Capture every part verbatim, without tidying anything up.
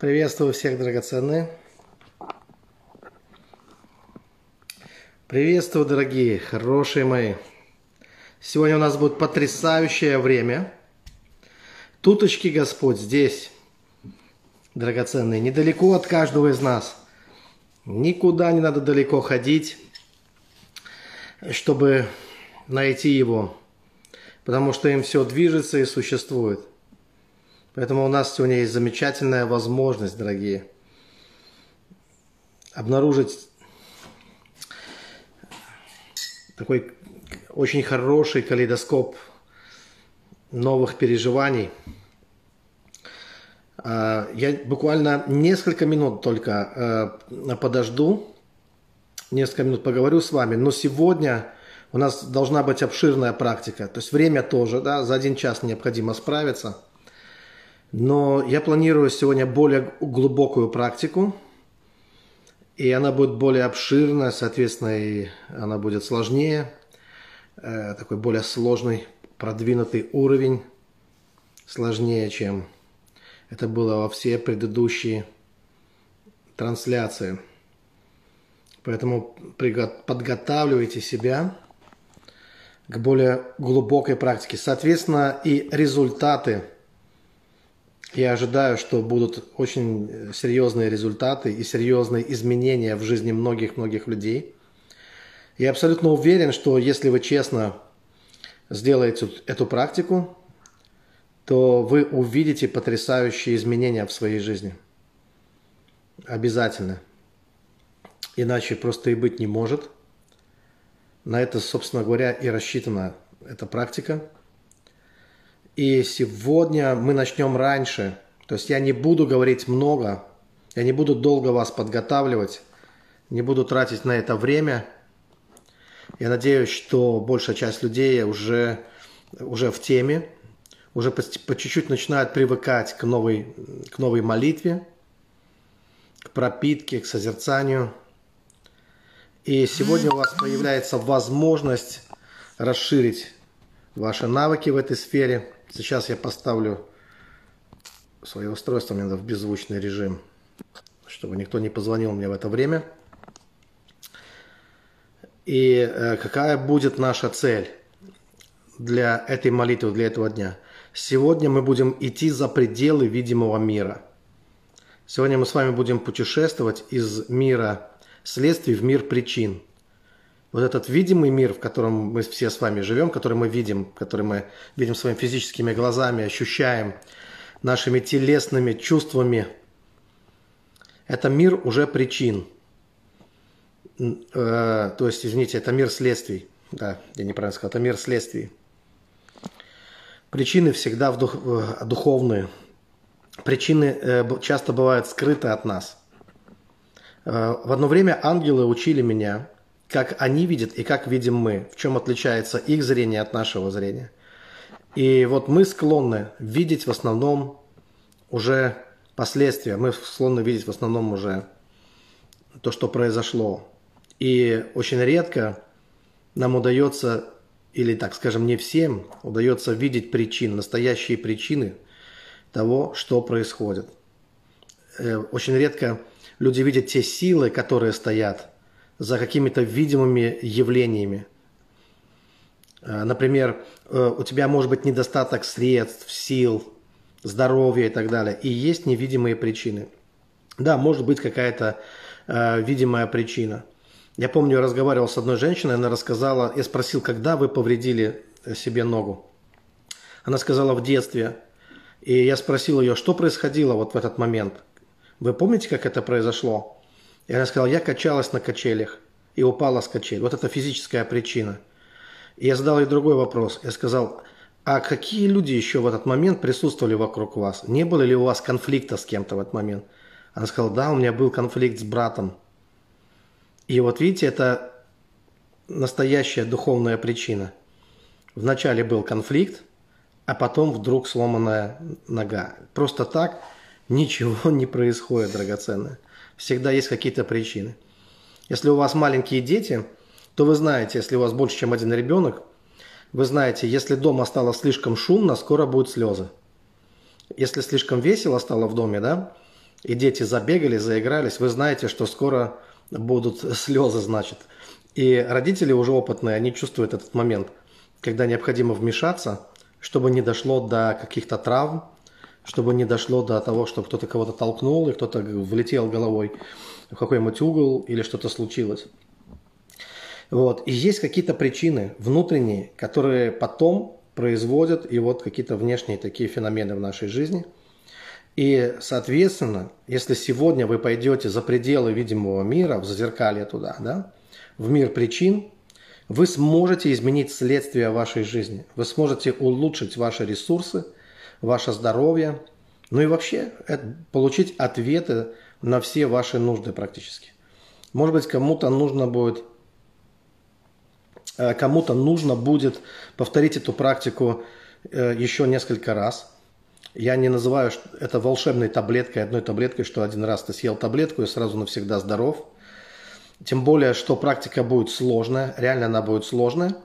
Приветствую всех, драгоценные. Приветствую, дорогие, хорошие мои. Сегодня у нас будет потрясающее время. Туточки Господь здесь, драгоценные, недалеко от каждого из нас. Никуда не надо далеко ходить, чтобы найти его, потому что им все движется и существует. Поэтому у нас сегодня есть замечательная возможность, дорогие, обнаружить такой очень хороший калейдоскоп новых переживаний. Я буквально несколько минут только подожду, несколько минут поговорю с вами, но сегодня у нас должна быть обширная практика. То есть время тоже, да, за один час необходимо справиться. Но я планирую сегодня более глубокую практику, и она будет более обширная, соответственно, и она будет сложнее, э, такой более сложный, продвинутый уровень, сложнее, чем это было во все предыдущие трансляции. Поэтому подготавливайте себя к более глубокой практике. Соответственно, и результаты. Я ожидаю, что будут очень серьезные результаты и серьезные изменения в жизни многих-многих людей. Я абсолютно уверен, что если вы честно сделаете эту практику, то вы увидите потрясающие изменения в своей жизни. Обязательно. Иначе просто и быть не может. На это, собственно говоря, и рассчитана эта практика. И сегодня мы начнем раньше. То есть я не буду говорить много, я не буду долго вас подготавливать, не буду тратить на это время. Я надеюсь, что большая часть людей уже, уже в теме, уже по чуть-чуть начинают привыкать к новой, к новой молитве, к пропитке, к созерцанию. И сегодня у вас появляется возможность расширить ваши навыки в этой сфере. Сейчас я поставлю свое устройство, мне надо в беззвучный режим, чтобы никто не позвонил мне в это время. И какая будет наша цель для этой молитвы, для этого дня? Сегодня мы будем идти за пределы видимого мира. Сегодня мы с вами будем путешествовать из мира следствий в мир причин. Вот этот видимый мир, в котором мы все с вами живем, который мы видим, который мы видим своими физическими глазами, ощущаем нашими телесными чувствами, это мир уже причин. Э, то есть, извините, это мир следствий. Да, я неправильно сказал, это мир следствий. Причины всегда в дух, э, духовные. Причины э, часто бывают скрыты от нас. Э, в одно время ангелы учили меня, как они видят и как видим мы, в чем отличается их зрение от нашего зрения. И вот мы склонны видеть в основном уже последствия, мы склонны видеть в основном уже то, что произошло. И очень редко нам удается, или так скажем, не всем удается видеть причины, настоящие причины того, что происходит. Очень редко люди видят те силы, которые стоят за какими-то видимыми явлениями. Например, у тебя может быть недостаток средств, сил, здоровья и так далее. И есть невидимые причины. Да, может быть какая-то э, видимая причина. Я помню, я разговаривал с одной женщиной, она рассказала, я спросил, когда вы повредили себе ногу. Она сказала, в детстве. И я спросил ее, что происходило вот в этот момент. Вы помните, как это произошло? И она сказала, я качалась на качелях и упала с качель. Вот это физическая причина. И я задал ей другой вопрос. Я сказал, а какие люди еще в этот момент присутствовали вокруг вас? Не было ли у вас конфликта с кем-то в этот момент? Она сказала, да, у меня был конфликт с братом. И вот видите, это настоящая духовная причина. Вначале был конфликт, а потом вдруг сломанная нога. Просто так ничего не происходит, драгоценное. Всегда есть какие-то причины. Если у вас маленькие дети, то вы знаете, если у вас больше, чем один ребенок, вы знаете, если дома стало слишком шумно, скоро будут слезы. Если слишком весело стало в доме, да, и дети забегали, заигрались, вы знаете, что скоро будут слезы, значит. И родители уже опытные, они чувствуют этот момент, когда необходимо вмешаться, чтобы не дошло до каких-то травм, чтобы не дошло до того, что кто-то кого-то толкнул, и кто-то влетел головой в какой-нибудь угол, или что-то случилось. Вот. И есть какие-то причины внутренние, которые потом производят и вот какие-то внешние такие феномены в нашей жизни. И, соответственно, если сегодня вы пойдете за пределы видимого мира, в зазеркалье туда, да, в мир причин, вы сможете изменить следствие вашей жизни. Вы сможете улучшить ваши ресурсы, ваше здоровье, ну и вообще получить ответы на все ваши нужды практически. Может быть, кому-то нужно будет, кому-то нужно будет повторить эту практику еще несколько раз. Я не называю это волшебной таблеткой, одной таблеткой, что один раз ты съел таблетку и сразу навсегда здоров. Тем более, что практика будет сложная, реально она будет сложная.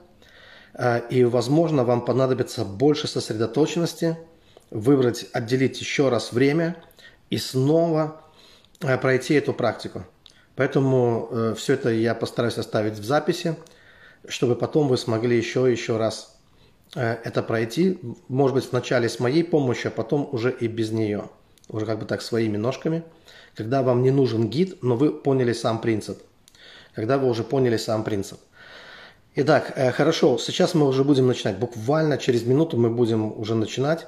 И, возможно, вам понадобится больше сосредоточенности, выбрать, отделить еще раз время и снова пройти эту практику. Поэтому все это я постараюсь оставить в записи, чтобы потом вы смогли еще и еще раз это пройти, может быть, вначале с моей помощью, а потом уже и без нее, уже как бы так своими ножками, когда вам не нужен гид, но вы поняли сам принцип, когда вы уже поняли сам принцип. Итак, хорошо, сейчас мы уже будем начинать, буквально через минуту мы будем уже начинать,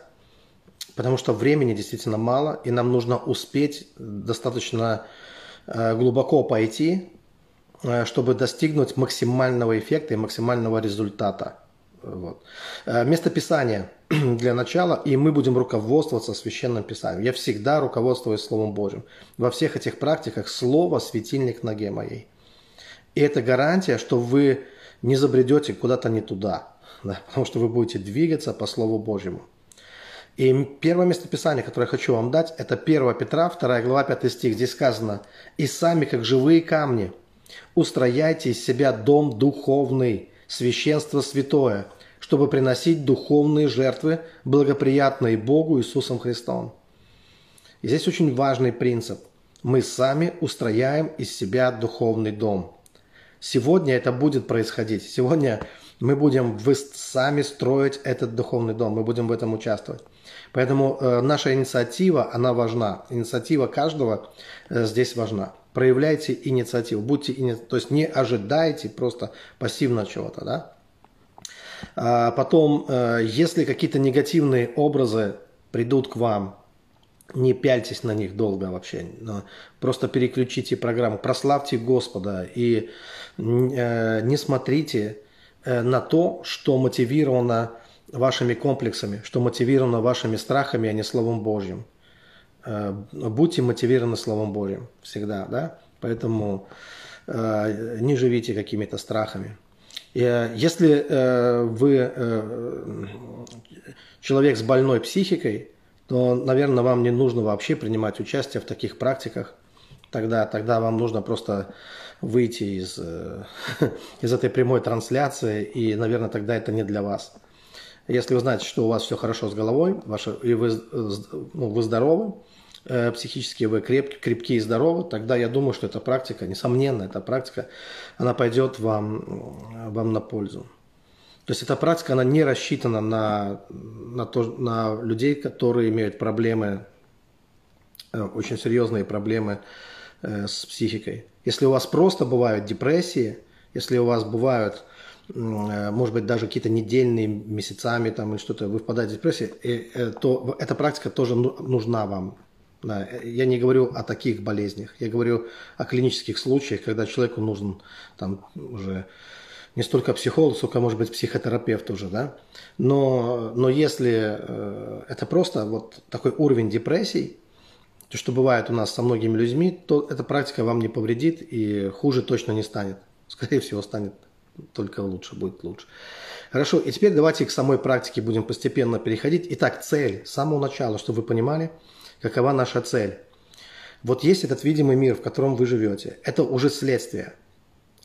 потому что времени действительно мало, и нам нужно успеть достаточно глубоко пойти, чтобы достигнуть максимального эффекта и максимального результата. Вот. Место Писания для начала, и мы будем руководствоваться Священным Писанием. Я всегда руководствуюсь Словом Божьим. Во всех этих практиках Слово – светильник ноге моей. И это гарантия, что вы не забредете куда-то не туда, да, потому что вы будете двигаться по Слову Божьему. И первое место Писания, которое я хочу вам дать, это первое Петра, вторая глава, пятый стих. Здесь сказано: «И сами, как живые камни, устрояйте из себя дом духовный, священство святое, чтобы приносить духовные жертвы, благоприятные Богу Иисусом Христом». И здесь очень важный принцип. Мы сами устрояем из себя духовный дом. Сегодня это будет происходить. Сегодня мы будем сами строить этот духовный дом. Мы будем в этом участвовать. Поэтому наша инициатива, она важна. Инициатива каждого здесь важна. Проявляйте инициативу, будьте, то есть не ожидайте просто пассивно чего-то, да. А потом, если какие-то негативные образы придут к вам, не пяльтесь на них долго вообще, просто переключите программу, прославьте Господа и не смотрите на то, что мотивировано вашими комплексами, что мотивировано вашими страхами, а не Словом Божьим. Будьте мотивированы Словом Божьим всегда, да? Поэтому э, не живите какими-то страхами. И, э, если э, вы э, человек с больной психикой, то, наверное, вам не нужно вообще принимать участие в таких практиках. Тогда, тогда вам нужно просто выйти из, э, из этой прямой трансляции, и, наверное, тогда это не для вас. Если вы знаете, что у вас все хорошо с головой, ваши, и вы, ну, вы здоровы, э, психически вы креп, крепки и здоровы, тогда я думаю, что эта практика, несомненно, эта практика, она пойдет вам, вам на пользу. То есть эта практика, она не рассчитана на, на, то, на людей, которые имеют проблемы, э, очень серьезные проблемы э, с психикой. Если у вас просто бывают депрессии, если у вас бывают... может быть, даже какие-то недельные, месяцами там, или что-то, вы впадаете в депрессию, и, и, то эта практика тоже нужна вам. Да. Я не говорю о таких болезнях, я говорю о клинических случаях, когда человеку нужен там уже не столько психолог, сколько, может быть, психотерапевт уже, да. Но, но если э, это просто вот такой уровень депрессий, то, что бывает у нас со многими людьми, то эта практика вам не повредит и хуже точно не станет. Скорее всего, станет только лучше, будет лучше. Хорошо, и теперь давайте к самой практике будем постепенно переходить. Итак, цель, с самого начала, чтобы вы понимали, какова наша цель. Вот есть этот видимый мир, в котором вы живете. Это уже следствие.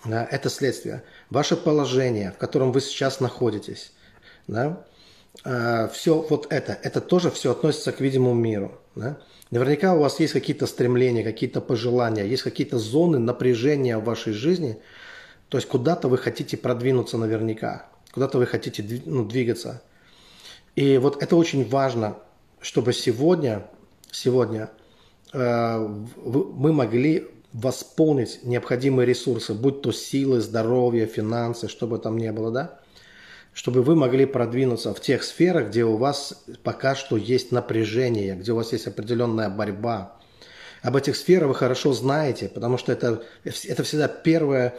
Да, это следствие. Ваше положение, в котором вы сейчас находитесь. Да? э, все вот это, это тоже все относится к видимому миру. Да? Наверняка у вас есть какие-то стремления, какие-то пожелания, есть какие-то зоны напряжения в вашей жизни, то есть куда-то вы хотите продвинуться наверняка, куда-то вы хотите, ну, двигаться. И вот это очень важно, чтобы сегодня, сегодня э, мы могли восполнить необходимые ресурсы, будь то силы, здоровье, финансы, что бы там ни было, да? Чтобы вы могли продвинуться в тех сферах, где у вас пока что есть напряжение, где у вас есть определенная борьба. Об этих сферах вы хорошо знаете, потому что это, это всегда первое,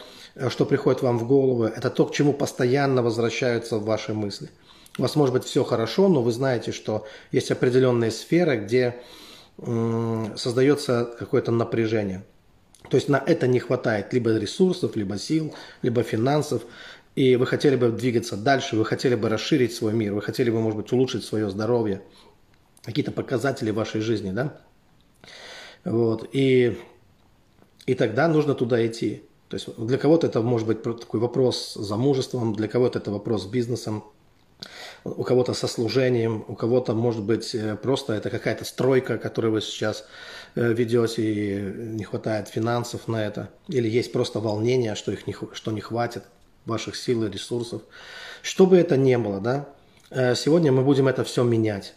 что приходит вам в голову, это то, к чему постоянно возвращаются ваши мысли. У вас может быть все хорошо, но вы знаете, что есть определенные сферы, где м- создается какое-то напряжение. То есть на это не хватает либо ресурсов, либо сил, либо финансов. И вы хотели бы двигаться дальше, вы хотели бы расширить свой мир, вы хотели бы, может быть, улучшить свое здоровье, какие-то показатели вашей жизни, да? Вот. И, и тогда нужно туда идти. То есть для кого-то это может быть такой вопрос с замужеством, для кого-то это вопрос с бизнесом, у кого-то со служением, у кого-то, может быть, просто это какая-то стройка, которую вы сейчас ведете, и не хватает финансов на это. Или есть просто волнение, что их не, что не хватит ваших сил и ресурсов. Что бы это ни было, да, сегодня мы будем это все менять.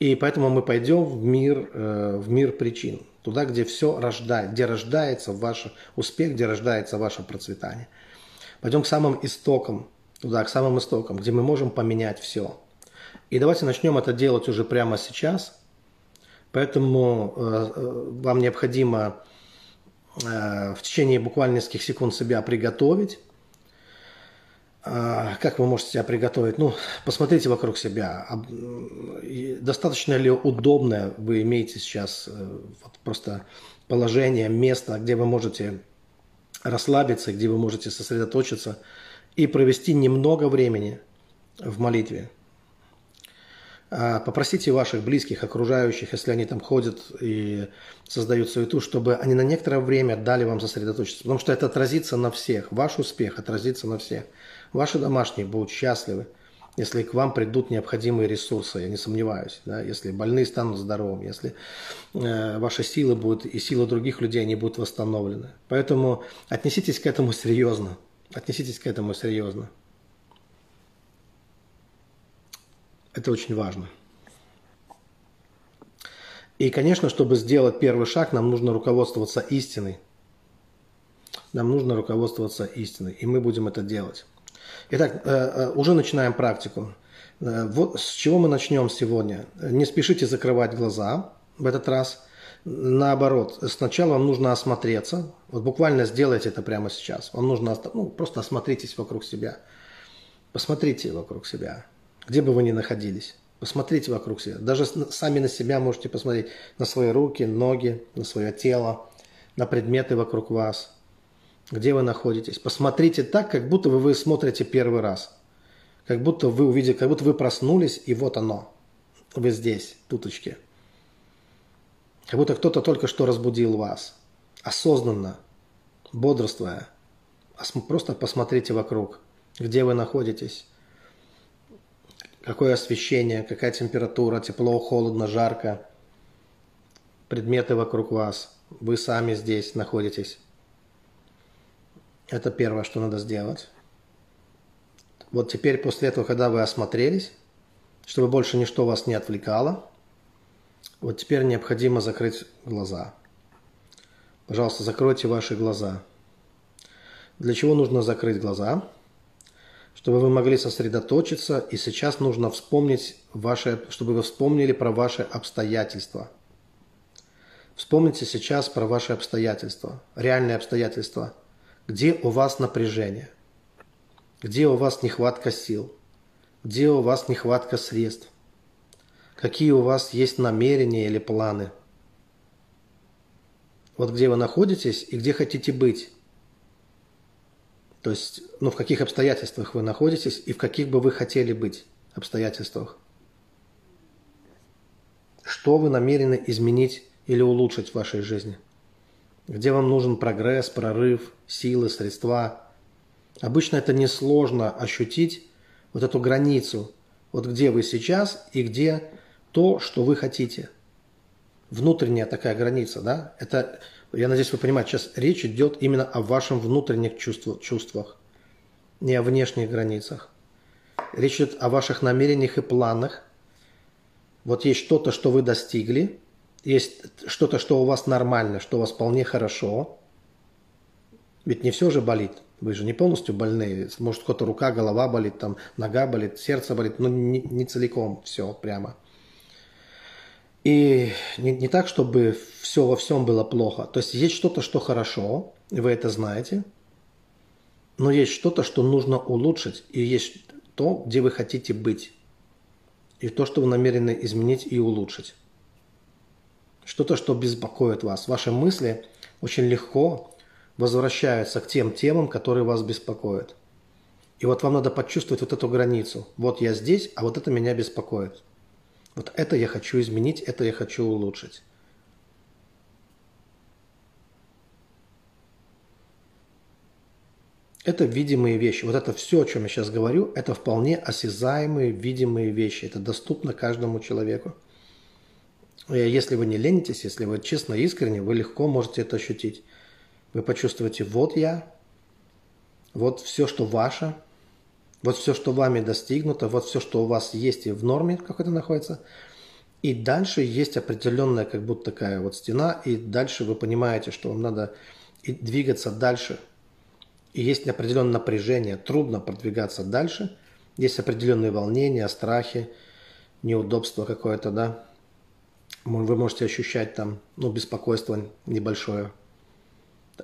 И поэтому мы пойдем в мир, в мир причин, туда, где все рождается, где рождается ваш успех, где рождается ваше процветание. Пойдем к самым истокам, туда, к самым истокам, где мы можем поменять все. И давайте начнем это делать уже прямо сейчас. Поэтому вам необходимо в течение буквально нескольких секунд себя приготовить. Как вы можете себя приготовить? Ну, посмотрите вокруг себя. Достаточно ли удобное вы имеете сейчас вот просто положение, место, где вы можете расслабиться, где вы можете сосредоточиться и провести немного времени в молитве. Попросите ваших близких, окружающих, если они там ходят и создают суету, чтобы они на некоторое время дали вам сосредоточиться. Потому что это отразится на всех. Ваш успех отразится на всех. Ваши домашние будут счастливы, если к вам придут необходимые ресурсы, я не сомневаюсь. Да? Если больные станут здоровыми, если э, ваши силы будут и силы других людей, они будут восстановлены. Поэтому отнеситесь к этому серьезно. Отнеситесь к этому серьезно. Это очень важно. И, конечно, чтобы сделать первый шаг, нам нужно руководствоваться истиной. Нам нужно руководствоваться истиной, и мы будем это делать. Итак, уже начинаем практику. Вот с чего мы начнем сегодня. Не спешите закрывать глаза в этот раз. Наоборот, сначала вам нужно осмотреться. Вот буквально сделайте это прямо сейчас. Вам нужно, ну, просто осмотритесь вокруг себя. Посмотрите вокруг себя, где бы вы ни находились. Посмотрите вокруг себя. Даже сами на себя можете посмотреть. На свои руки, ноги, на свое тело, на предметы вокруг вас. Где вы находитесь. Посмотрите так, как будто вы смотрите первый раз. Как будто вы увидели, как будто вы проснулись, и вот оно. Вы здесь, туточки. Как будто кто-то только что разбудил вас. Осознанно, бодрствуя. Просто посмотрите вокруг, где вы находитесь. Какое освещение, какая температура, тепло, холодно, жарко. Предметы вокруг вас. Вы сами здесь находитесь. Это первое, что надо сделать. Вот теперь после этого, когда вы осмотрелись, чтобы больше ничто вас не отвлекало, вот теперь необходимо закрыть глаза. Пожалуйста, закройте ваши глаза. Для чего нужно закрыть глаза? Чтобы вы могли сосредоточиться, и сейчас нужно вспомнить ваши, чтобы вы вспомнили про ваши обстоятельства. Вспомните сейчас про ваши обстоятельства, реальные обстоятельства. Где у вас напряжение? Где у вас нехватка сил? Где у вас нехватка средств? Какие у вас есть намерения или планы? Вот где вы находитесь и где хотите быть? То есть, ну, в каких обстоятельствах вы находитесь и в каких бы вы хотели быть обстоятельствах? Что вы намерены изменить или улучшить в вашей жизни? Где вам нужен прогресс, прорыв, силы, средства. Обычно это несложно ощутить вот эту границу Вот где вы сейчас и где то, что вы хотите. Внутренняя такая граница, да? Это, я надеюсь, вы понимаете, сейчас речь идет именно о вашем внутренних чувствах, чувствах, не о внешних границах. Речь идет о ваших намерениях и планах. Вот есть что-то, что вы достигли, есть что-то, что у вас нормально, что у вас вполне хорошо. Ведь не все же болит. Вы же не полностью больны. Может, кто-то рука, голова болит, там, нога болит, сердце болит, но не, не целиком все прямо. И не, не так, чтобы все во всем было плохо. То есть есть что-то, что хорошо, и вы это знаете, но есть что-то, что нужно улучшить, и есть то, где вы хотите быть, и то, что вы намерены изменить и улучшить. Что-то, что беспокоит вас. Ваши мысли очень легко возвращаются к тем темам, которые вас беспокоят. И вот вам надо почувствовать вот эту границу. Вот я здесь, а вот это меня беспокоит. Вот это я хочу изменить, это я хочу улучшить. Это видимые вещи. Вот это все, о чем я сейчас говорю, это вполне осязаемые, видимые вещи. Это доступно каждому человеку. И если вы не ленитесь, если вы честно, искренне, вы легко можете это ощутить. Вы почувствуете, вот я, вот все, что ваше, вот все, что вами достигнуто, вот все, что у вас есть и в норме какой-то находится. И дальше есть определенная как будто такая вот стена, и дальше вы понимаете, что вам надо двигаться дальше. И есть определенное напряжение, трудно продвигаться дальше. Есть определенные волнения, страхи, неудобство какое-то, да. Вы можете ощущать там, ну, беспокойство небольшое.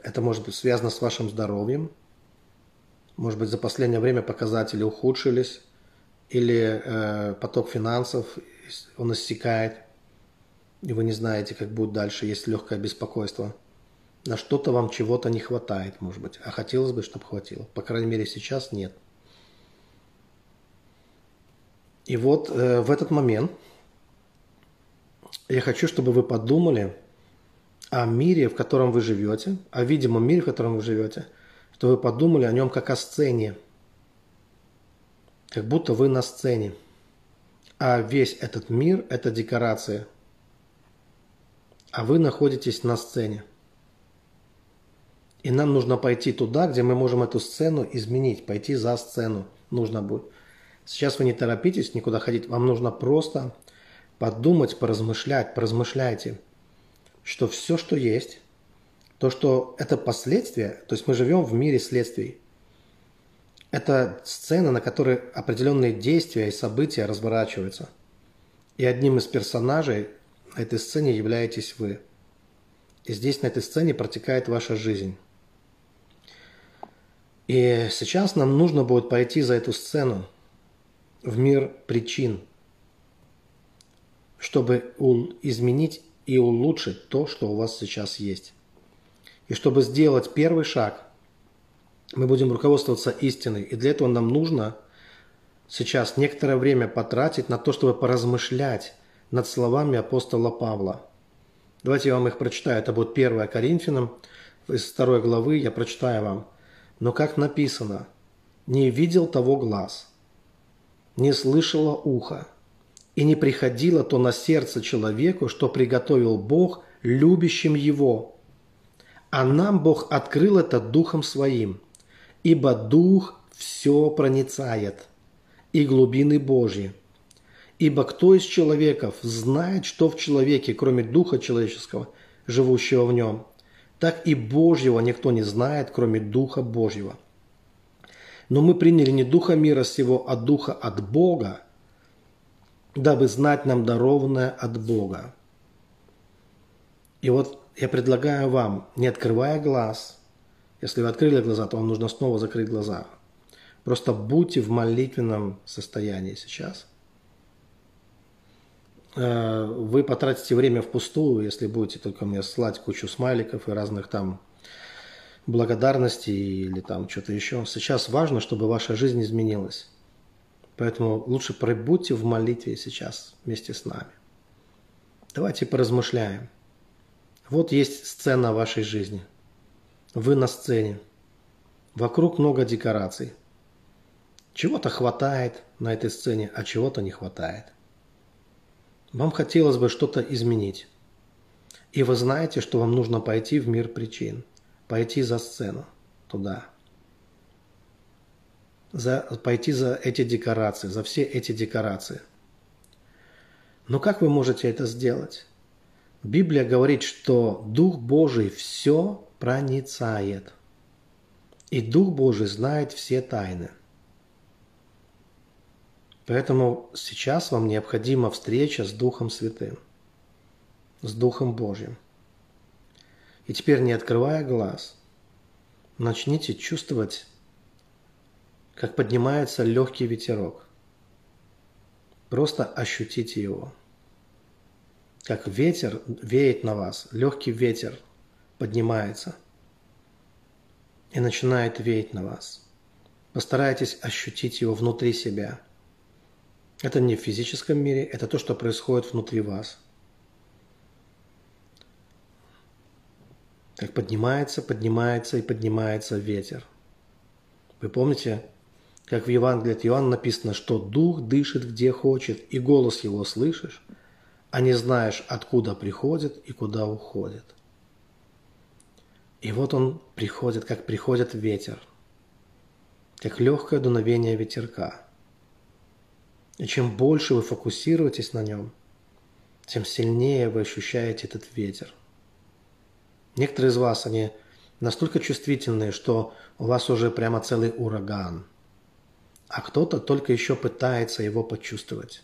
Это может быть связано с вашим здоровьем. Может быть, за последнее время показатели ухудшились, или э, поток финансов, он иссякает, и вы не знаете, как будет дальше, есть легкое беспокойство. На что-то вам чего-то не хватает, может быть, а хотелось бы, чтобы хватило. По крайней мере, сейчас нет. И вот э, в этот момент я хочу, чтобы вы подумали о мире, в котором вы живете, о видимом мире, в котором вы живете, что вы подумали о нем как о сцене, как будто вы на сцене, а весь этот мир – это декорация, а вы находитесь на сцене. И нам нужно пойти туда, где мы можем эту сцену изменить, пойти за сцену нужно будет. Сейчас вы не торопитесь никуда ходить, вам нужно просто подумать, поразмышлять, поразмышляйте, что все, что есть, то, что это последствия, то есть мы живем в мире следствий. Это сцена, на которой определенные действия и события разворачиваются. И одним из персонажей на этой сцене являетесь вы. И здесь, на этой сцене, протекает ваша жизнь. И сейчас нам нужно будет пойти за эту сцену в мир причин, чтобы изменить и улучшить то, что у вас сейчас есть. И чтобы сделать первый шаг, мы будем руководствоваться истиной. И для этого нам нужно сейчас некоторое время потратить на то, чтобы поразмышлять над словами апостола Павла. Давайте я вам их прочитаю. Это будет первое Коринфянам, из второй главы я прочитаю вам. «Но как написано, не видел того глаз, не слышало ухо, и не приходило то на сердце человеку, что приготовил Бог любящим его». А нам Бог открыл это Духом Своим, ибо Дух все проницает, и глубины Божьи. Ибо кто из человеков знает, что в человеке, кроме Духа человеческого, живущего в нем, так и Божьего никто не знает, кроме Духа Божьего. Но мы приняли не Духа мира сего, а Духа от Бога, дабы знать нам дарованное от Бога. И вот я предлагаю вам, не открывая глаз, если вы открыли глаза, то вам нужно снова закрыть глаза. Просто будьте в молитвенном состоянии сейчас. Вы потратите время впустую, если будете только мне слать кучу смайликов и разных там благодарностей или там что-то еще. Сейчас важно, чтобы ваша жизнь изменилась. Поэтому лучше пробудьте в молитве сейчас вместе с нами. Давайте поразмышляем. Вот есть сцена вашей жизни. Вы на сцене. Вокруг много декораций. Чего-то хватает на этой сцене, а чего-то не хватает. Вам хотелось бы что-то изменить. И вы знаете, что вам нужно пойти в мир причин, пойти за сцену туда, за, пойти за эти декорации, за все эти декорации. Но как вы можете это сделать? Библия говорит, что Дух Божий все проницает. И Дух Божий знает все тайны. Поэтому сейчас вам необходима встреча с Духом Святым, с Духом Божьим. И теперь, не открывая глаз, начните чувствовать, как поднимается легкий ветерок. Просто ощутите его. Как ветер веет на вас, легкий ветер поднимается и начинает веять на вас. Постарайтесь ощутить его внутри себя. Это не в физическом мире, это то, что происходит внутри вас. Как поднимается, поднимается и поднимается ветер. Вы помните, как в Евангелии от Иоанна написано, что Дух дышит где хочет, и голос его слышишь, а не знаешь, откуда приходит и куда уходит. И вот он приходит, как приходит ветер, как легкое дуновение ветерка. И чем больше вы фокусируетесь на нем, тем сильнее вы ощущаете этот ветер. Некоторые из вас, они настолько чувствительные, что у вас уже прямо целый ураган, а кто-то только еще пытается его почувствовать.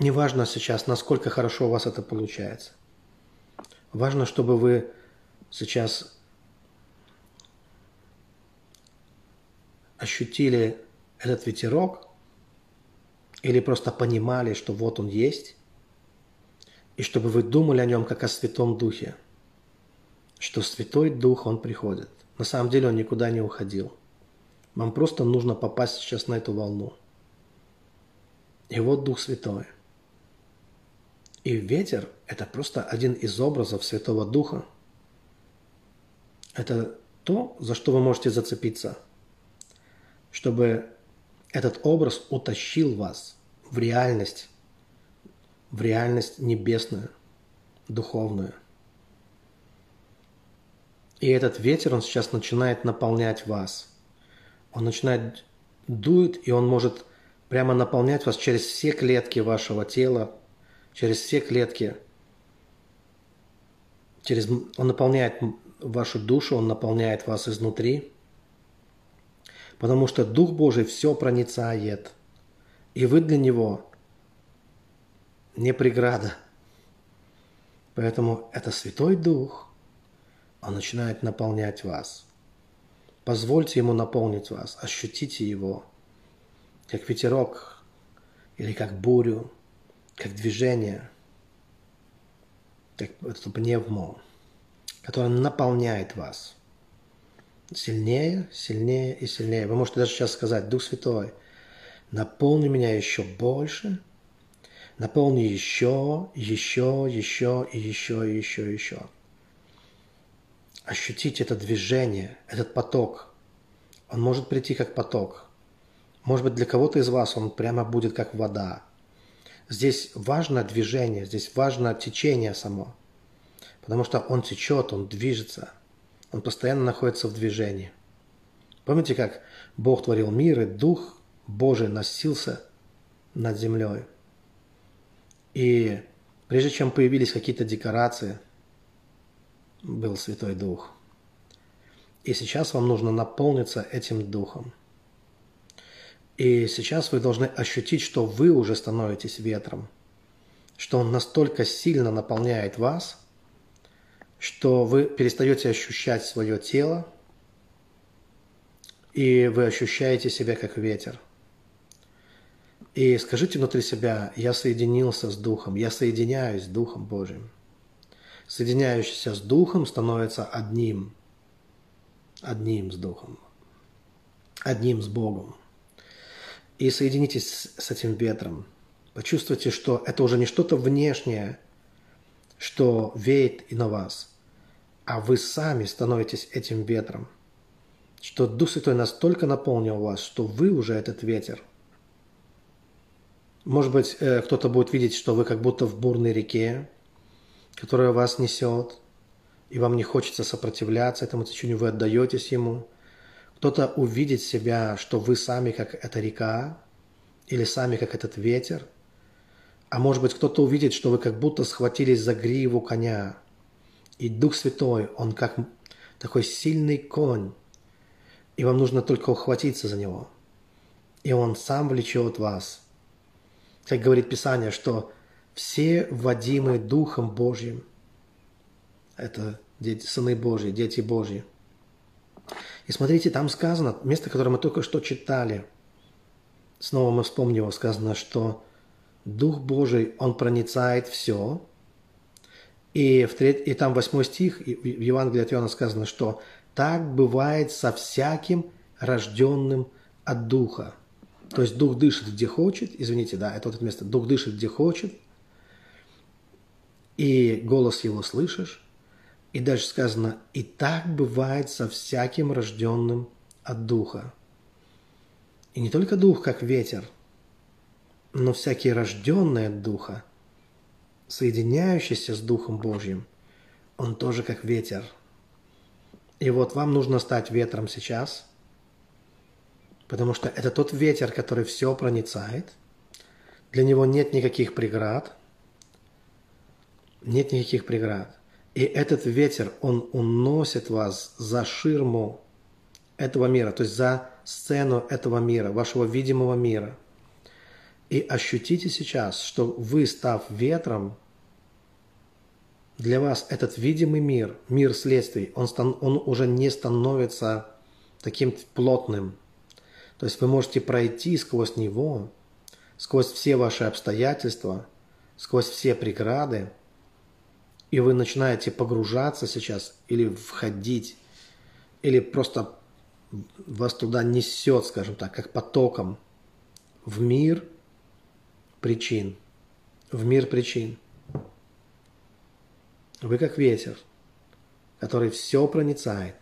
Неважно сейчас, насколько хорошо у вас это получается. Важно, чтобы вы сейчас ощутили этот ветерок или просто понимали, что вот он есть, и чтобы вы думали о нем как о Святом Духе, что Святой Дух, он приходит. На самом деле он никуда не уходил. Вам просто нужно попасть сейчас на эту волну. И вот Дух Святой. И ветер – это просто один из образов Святого Духа. Это то, за что вы можете зацепиться, чтобы этот образ утащил вас в реальность, в реальность небесную, духовную. И этот ветер, он сейчас начинает наполнять вас. Он начинает дует, и он может прямо наполнять вас через все клетки вашего тела, через все клетки. Через... Он наполняет вашу душу, он наполняет вас изнутри. Потому что Дух Божий все проницает. И вы для Него не преграда. Поэтому это Святой Дух. Он начинает наполнять вас. Позвольте Ему наполнить вас. Ощутите Его. Как ветерок. Или как бурю. Как движение. Как эту пневму. Которая наполняет вас. Сильнее, сильнее и сильнее. Вы можете даже сейчас сказать: Дух Святой, наполни меня еще больше, наполни еще, еще, еще, и еще, и еще, и еще. Ощутите это движение, этот поток. Он может прийти как поток. Может быть, для кого-то из вас он прямо будет как вода. Здесь важно движение, здесь важно течение само. Потому что он течет, он движется. Он постоянно находится в движении. Помните, как Бог творил мир, и Дух Божий носился над землей. И прежде чем появились какие-то декорации, был Святой Дух. И сейчас вам нужно наполниться этим Духом. И сейчас вы должны ощутить, что вы уже становитесь ветром, что он настолько сильно наполняет вас, что вы перестаете ощущать свое тело, и вы ощущаете себя как ветер. И скажите внутри себя: я соединился с Духом, я соединяюсь с Духом Божьим. Соединяющийся с Духом становится одним, одним с Духом, одним с Богом. И соединитесь с этим ветром. Почувствуйте, что это уже не что-то внешнее, что веет и на вас. А вы сами становитесь этим ветром. что Дух Святой настолько наполнил вас, что вы уже этот ветер. Может быть, кто-то будет видеть, что вы как будто в бурной реке, которая вас несет, и вам не хочется сопротивляться этому течению, вы отдаетесь ему. Кто-то увидит себя, что вы сами как эта река, или сами как этот ветер. А может быть, кто-то увидит, что вы как будто схватились за гриву коня. И Дух Святой, Он как такой сильный конь, и вам нужно только ухватиться за него. И Он сам влечет вас. Как говорит Писание, что все водимы Духом Божьим. Это дети, сыны Божьи, дети Божьи. И смотрите, там сказано, место, которое мы только что читали, снова мы вспомним его, сказано, что Дух Божий, Он проницает все. И, в треть... и там восьмой стих, в Евангелии от Иоанна сказано, что так бывает со всяким рожденным от Духа. То есть Дух дышит, где хочет. Извините, да, это вот это место. Дух дышит, где хочет. И голос Его слышишь. И дальше сказано, и так бывает со всяким рожденным от Духа. И не только Дух, как ветер, но всякие рожденные от Духа, соединяющиеся с Духом Божьим, он тоже как ветер. И вот вам нужно стать ветром сейчас, потому что это тот ветер, который все проницает. Для него нет никаких преград. Нет никаких преград. И этот ветер, он уносит вас за ширму этого мира, то есть за сцену этого мира, вашего видимого мира. И ощутите сейчас, что вы, став ветром, для вас этот видимый мир, мир следствий, он, стан, он уже не становится таким плотным. То есть вы можете пройти сквозь него, сквозь все ваши обстоятельства, сквозь все преграды, и вы начинаете погружаться сейчас или входить, или просто вас туда несет, скажем так, как потоком в мир причин, в мир причин. Вы как ветер, который все проницает.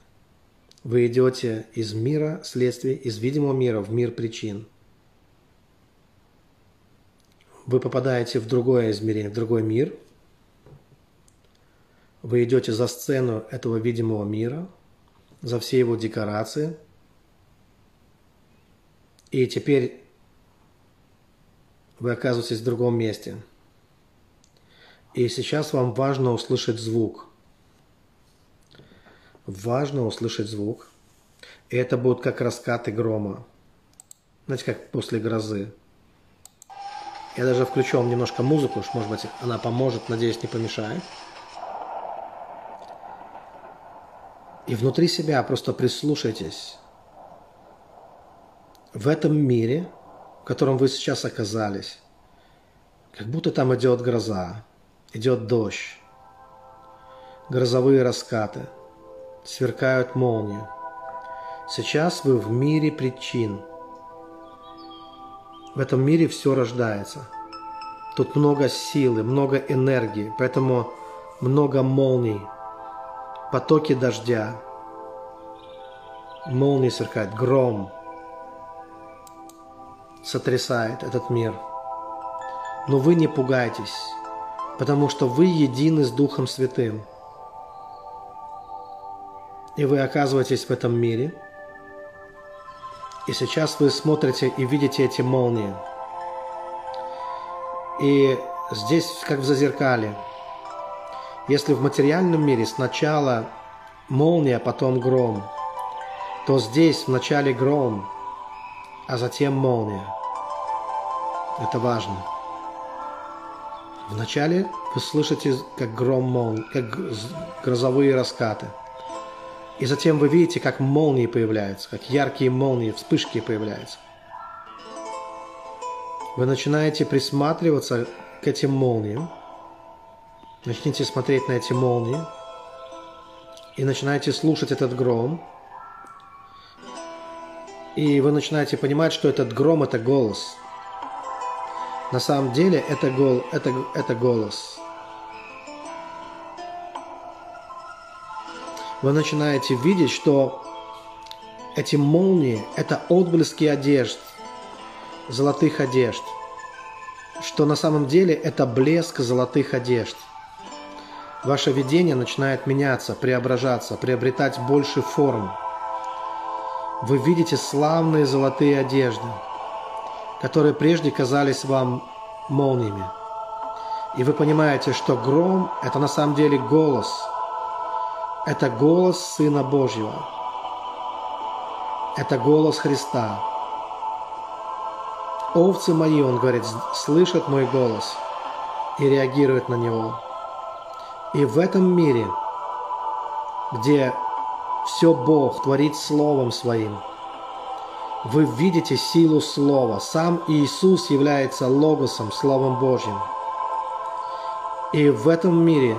Вы идете из мира следствий, из видимого мира в мир причин. Вы попадаете в другое измерение, в другой мир. Вы идете за сцену этого видимого мира, за все его декорации. И теперь вы оказываетесь в другом месте. И сейчас вам важно услышать звук. Важно услышать звук. И это будут как раскаты грома. Знаете, как после грозы. Я даже включу вам немножко музыку, уж, может быть, она поможет, надеюсь, не помешает. И внутри себя просто прислушайтесь. В этом мире, в котором вы сейчас оказались, как будто там идет гроза. Идет дождь, грозовые раскаты, сверкают молнии. Сейчас вы в мире причин. В этом мире все рождается. Тут много силы, много энергии, поэтому много молний, потоки дождя, молнии сверкают, гром сотрясает этот мир. Но вы не пугайтесь. Потому что вы едины с Духом Святым. И вы оказываетесь в этом мире. И сейчас вы смотрите и видите эти молнии. И здесь, как в зазеркале, если в материальном мире сначала молния, потом гром, то здесь вначале гром, а затем молния. Это важно. Вначале вы слышите, как гром молний, как грозовые раскаты. И затем вы видите, как молнии появляются, как яркие молнии, вспышки появляются. Вы начинаете присматриваться к этим молниям. Начните смотреть на эти молнии. И начинаете слушать этот гром. И вы начинаете понимать, что этот гром – это голос. На самом деле это, гол, это, это голос. Вы начинаете видеть, что Эти молнии – это отблески одежд, золотых одежд, что на самом деле это блеск золотых одежд. Ваше видение начинает меняться, преображаться, приобретать больше форм. Вы видите славные золотые одежды, которые прежде казались вам молниями. И вы понимаете, что гром – это на самом деле голос. Это голос Сына Божьего. Это голос Христа. «Овцы мои, – Он говорит, – слышат мой голос и реагируют на него». И в этом мире, где все Бог творит Словом Своим, вы видите силу Слова. Сам Иисус является Логосом, Словом Божьим. И в этом мире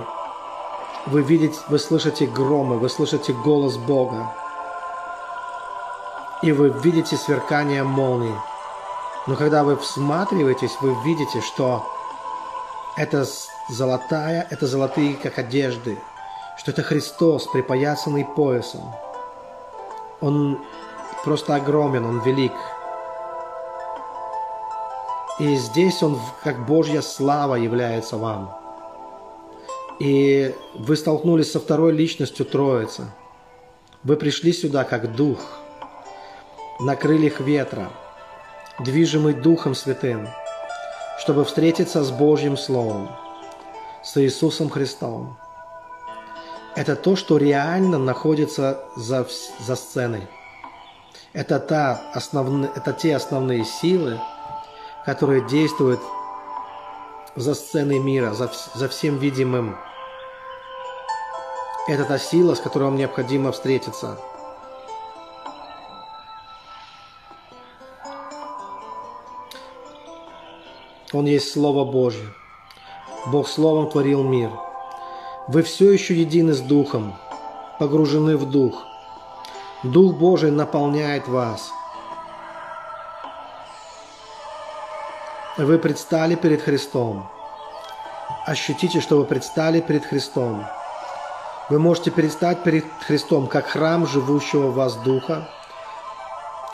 вы видите, вы слышите громы, вы слышите голос Бога. И вы видите сверкание молний. Но когда вы всматриваетесь, вы видите, что это золотая, это золотые как одежды, что это Христос, припоясанный поясом. Он просто огромен, Он велик. И здесь Он как Божья слава является вам. И вы столкнулись со второй личностью Троицы. Вы пришли сюда как дух, на крыльях ветра, движимый Духом Святым, чтобы встретиться с Божьим Словом, с Иисусом Христом. Это то, что реально находится за, за сценой. Это, та основ... Это те основные силы, которые действуют за сценой мира, за, за всем видимым. Это та сила, с которой вам необходимо встретиться. Он есть Слово Божье. Бог Словом творил мир. Вы все еще едины с Духом, погружены в Дух. Дух Божий наполняет вас. Вы предстали перед Христом. Ощутите, что вы предстали перед Христом. Вы можете предстать перед Христом как храм живущего в вас Духа,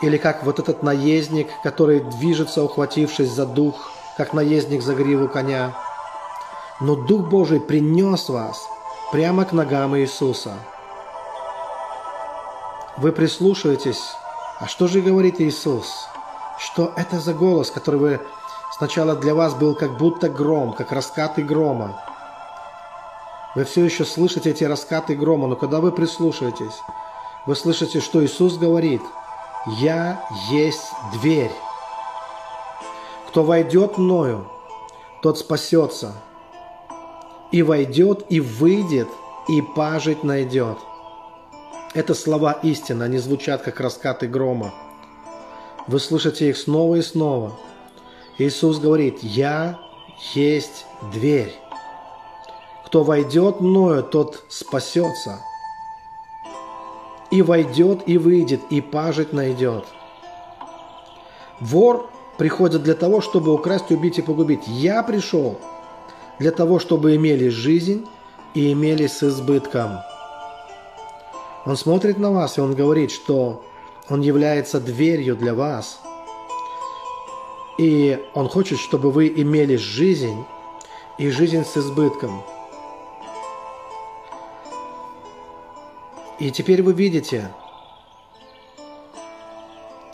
или как вот этот наездник, который движется, ухватившись за Дух, как наездник за гриву коня. Но Дух Божий принес вас прямо к ногам Иисуса. Вы прислушиваетесь, а что же говорит Иисус? Что это за голос, который вы... Сначала для вас был как будто гром, как раскаты грома. Вы все еще слышите эти раскаты грома, но когда вы прислушиваетесь, вы слышите, что Иисус говорит: «Я есть дверь. Кто войдет мною, тот спасется. И войдет, и выйдет, и пажить найдет». Это слова истины, они звучат как раскаты грома. Вы слышите их снова и снова. Иисус говорит: «Я есть дверь. Кто войдет мною, тот спасется. И войдет, и выйдет, и пажить найдет». Вор приходит для того, чтобы украсть, убить и погубить. Я пришел для того, чтобы имели жизнь и имели с избытком. Он смотрит на вас, и Он говорит, что Он является дверью для вас. И Он хочет, чтобы вы имели жизнь, и жизнь с избытком. И теперь вы видите,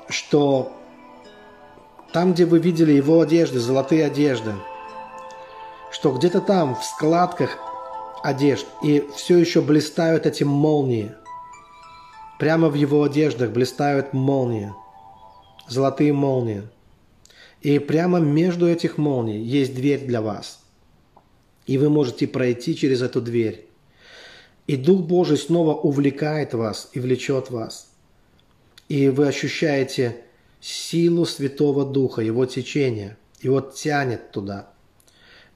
что там, где вы видели Его одежды, золотые одежды, что где-то там, в складках одежд, и все еще блистают эти молнии. Прямо в Его одеждах блистают молнии, золотые молнии. И прямо между этих молний есть дверь для вас. И вы можете пройти через эту дверь. И Дух Божий снова увлекает вас и влечет вас. И вы ощущаете силу Святого Духа, Его течение. Его тянет туда.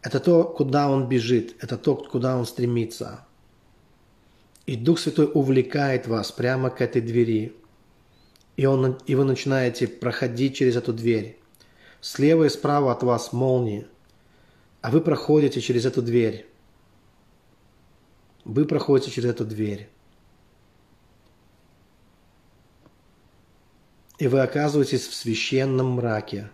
Это то, куда Он бежит. Это то, куда Он стремится. И Дух Святой увлекает вас прямо к этой двери. И, он, и вы начинаете проходить через эту дверь. Слева и справа от вас молнии, а вы проходите через эту дверь. Вы проходите через эту дверь. и вы оказываетесь в священном мраке.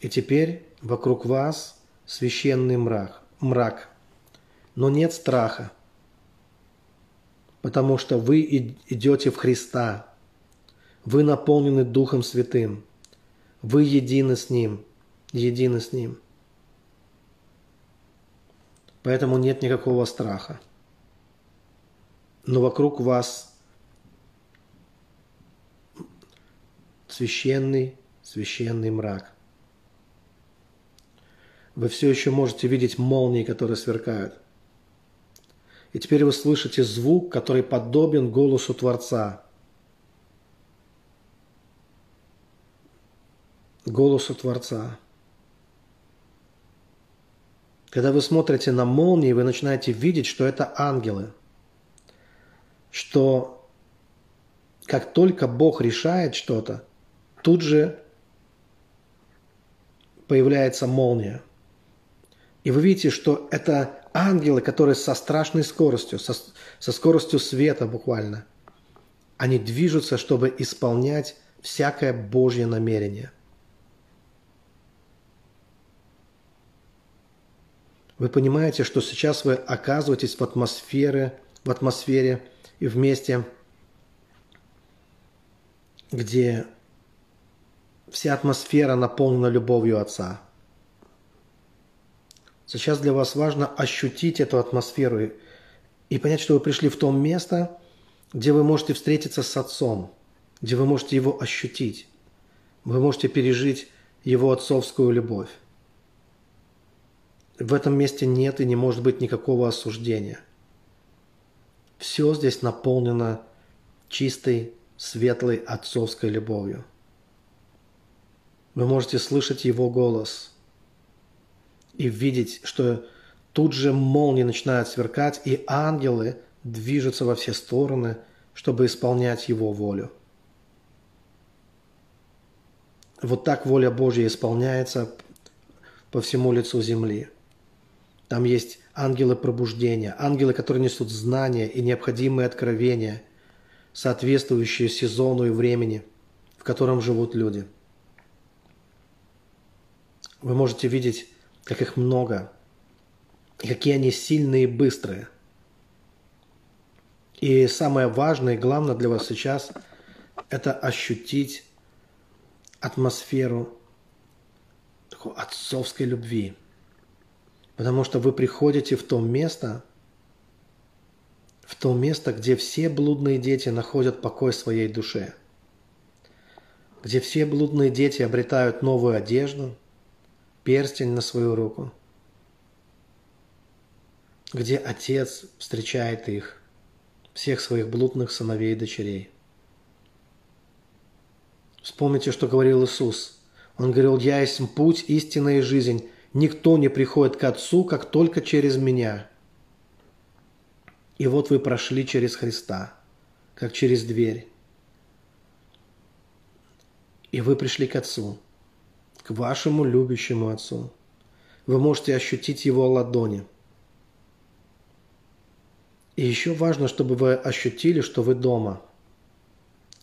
И теперь вокруг вас священный мрак, мрак, но нет страха, потому что вы идете в Христа, вы наполнены Духом Святым, вы едины с Ним, едины с Ним. Поэтому нет никакого страха. Но вокруг вас священный, священный мрак. Вы все еще можете видеть молнии, которые сверкают. И теперь вы слышите звук, который подобен голосу Творца. Голосу Творца. Когда вы смотрите на молнии, вы начинаете видеть, что это ангелы. Что как только Бог решает что-то, тут же появляется молния. И вы видите, что это ангелы, которые со страшной скоростью, со, со скоростью света буквально, они движутся, чтобы исполнять всякое Божье намерение. Вы понимаете, что сейчас вы оказываетесь в атмосфере, в атмосфере и в месте, где вся атмосфера наполнена любовью Отца. Сейчас для вас важно ощутить эту атмосферу и понять, что вы пришли в то место, где вы можете встретиться с Отцом, где вы можете Его ощутить, вы можете пережить Его отцовскую любовь. В этом месте нет и не может быть никакого осуждения. Все здесь наполнено чистой, светлой отцовской любовью. Вы можете слышать Его голос и видеть, что тут же молнии начинают сверкать, и ангелы движутся во все стороны, чтобы исполнять Его волю. Вот так воля Божья исполняется по всему лицу земли. Там есть ангелы пробуждения, ангелы, которые несут знания и необходимые откровения, соответствующие сезону и времени, в котором живут люди. Вы можете видеть, как их много, и какие они сильные и быстрые. И самое важное и главное для вас сейчас – это ощутить атмосферу такой отцовской любви. Потому что вы приходите в то место, в то место, где все блудные дети находят покой своей душе, где все блудные дети обретают новую одежду, перстень на свою руку, где Отец встречает их, всех своих блудных сыновей и дочерей. Вспомните, что говорил Иисус. Он говорил: «Я есть путь, истина и жизнь. Никто не приходит к Отцу, как только через Меня». И вот вы прошли через Христа, как через дверь. И вы пришли к Отцу, к вашему любящему Отцу. Вы можете ощутить Его ладони. И еще важно, чтобы вы ощутили, что вы дома,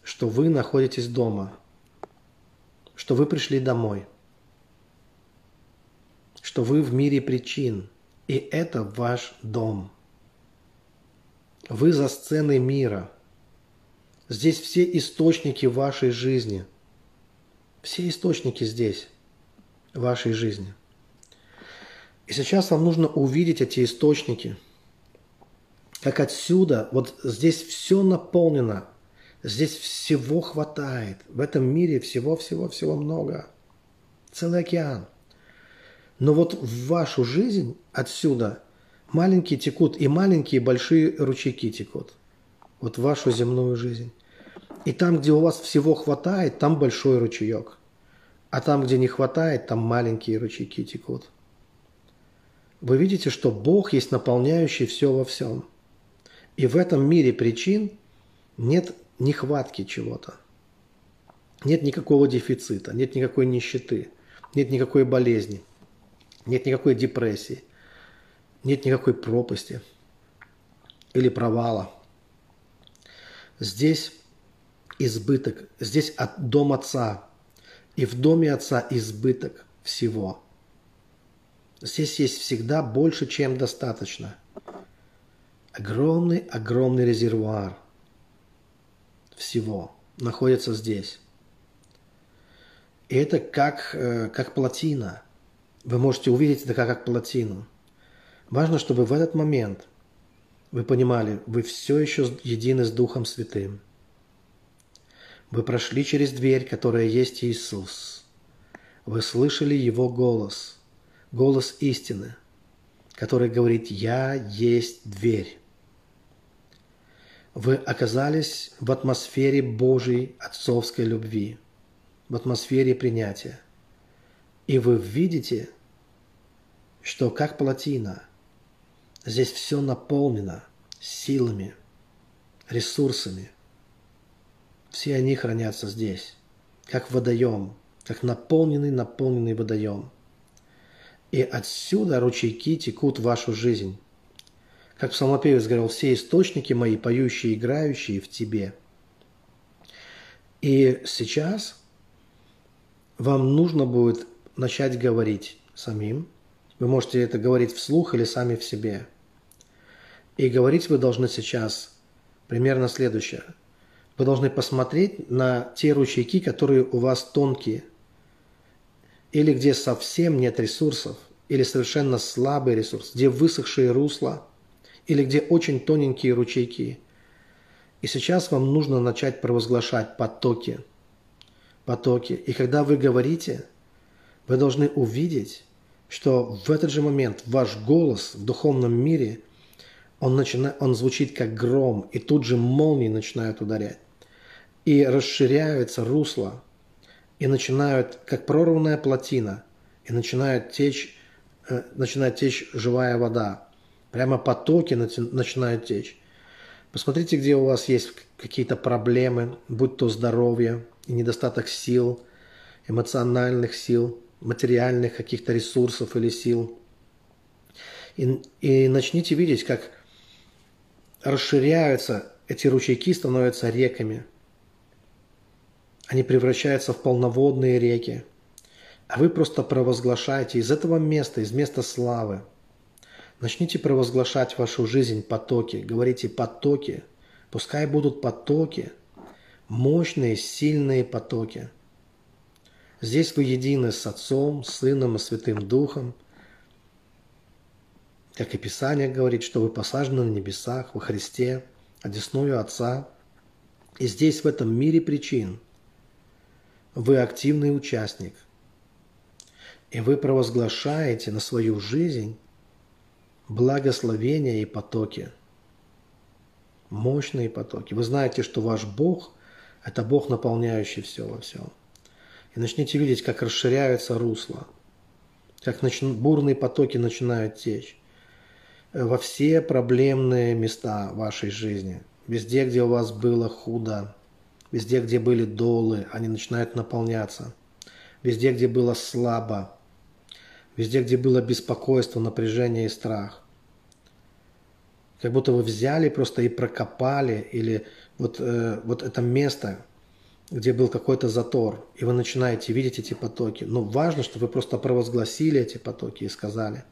что вы находитесь дома, что вы пришли домой, что вы в мире причин, и это ваш дом. Вы за сценой мира. Здесь все источники вашей жизни. Все источники здесь, вашей жизни. И сейчас вам нужно увидеть эти источники. Как отсюда, вот здесь все наполнено, здесь всего хватает. В этом мире всего-всего-всего много. Целый океан. Но вот в вашу жизнь отсюда маленькие текут, и маленькие, и большие ручейки текут. Вот в вашу земную жизнь. И там, где у вас всего хватает, там большой ручеек. А там, где не хватает, там маленькие ручейки текут. Вы видите, что Бог есть наполняющий все во всем. И в этом мире причин нет нехватки чего-то. Нет никакого дефицита, нет никакой нищеты, нет никакой болезни. Нет никакой депрессии, нет никакой пропасти или провала. Здесь избыток. Здесь от дом Отца. И в доме Отца избыток всего. Здесь есть всегда больше, чем достаточно. Огромный, огромный резервуар всего находится здесь. И это как, как плотина. Вы можете увидеть это как, как плотину. Важно, чтобы в этот момент вы понимали, вы все еще едины с Духом Святым. Вы прошли через дверь, которая есть Иисус. Вы слышали Его голос, голос истины, который говорит: «Я есть дверь». Вы оказались в атмосфере Божьей отцовской любви, в атмосфере принятия. И вы видите, что как плотина, здесь все наполнено силами, ресурсами. Все они хранятся здесь, как водоем, как наполненный, наполненный водоем. И отсюда ручейки текут в вашу жизнь. Как псалмопевец говорил: «Все источники мои, поющие, играющие в тебе». И сейчас вам нужно будет начать говорить самим. Вы можете это говорить вслух или сами в себе. И говорить вы должны сейчас примерно следующее. Вы должны посмотреть на те ручейки, которые у вас тонкие, или где совсем нет ресурсов, или совершенно слабый ресурс, где высохшие русла, или где очень тоненькие ручейки. И сейчас вам нужно начать провозглашать потоки. Потоки. И когда вы говорите, вы должны увидеть, что в этот же момент ваш голос в духовном мире, он, начина... он звучит как гром, и тут же молнии начинают ударять. И расширяются русла, и начинают, как прорванная плотина, и начинает течь, э, начинает течь живая вода. Прямо потоки начинают течь. Посмотрите, где у вас есть какие-то проблемы, будь то здоровье, и недостаток сил, эмоциональных сил, материальных каких-то ресурсов или сил. И, и начните видеть, как расширяются эти ручейки, становятся реками. Они превращаются в полноводные реки. А вы просто провозглашаете из этого места, из места славы. Начните провозглашать в вашу жизнь потоки. Говорите: потоки. Пускай будут потоки. Мощные, сильные потоки. Здесь вы едины с Отцом, Сыном и Святым Духом. Как и Писание говорит, что вы посажены на небесах во Христе, одесную Отца. И здесь, в этом мире причин, вы активный участник. И вы провозглашаете на свою жизнь благословения и потоки. Мощные потоки. Вы знаете, что ваш Бог – это Бог, наполняющий все во всем. И начните видеть, как расширяются русла, как бурные потоки начинают течь во все проблемные места вашей жизни. Везде, где у вас было худо, везде, где были долы, они начинают наполняться. Везде, где было слабо, везде, где было беспокойство, напряжение и страх. Как будто вы взяли просто и прокопали, или вот, э, вот это место, где был какой-то затор, и вы начинаете видеть эти потоки. Но важно, что вы просто провозгласили эти потоки и сказали.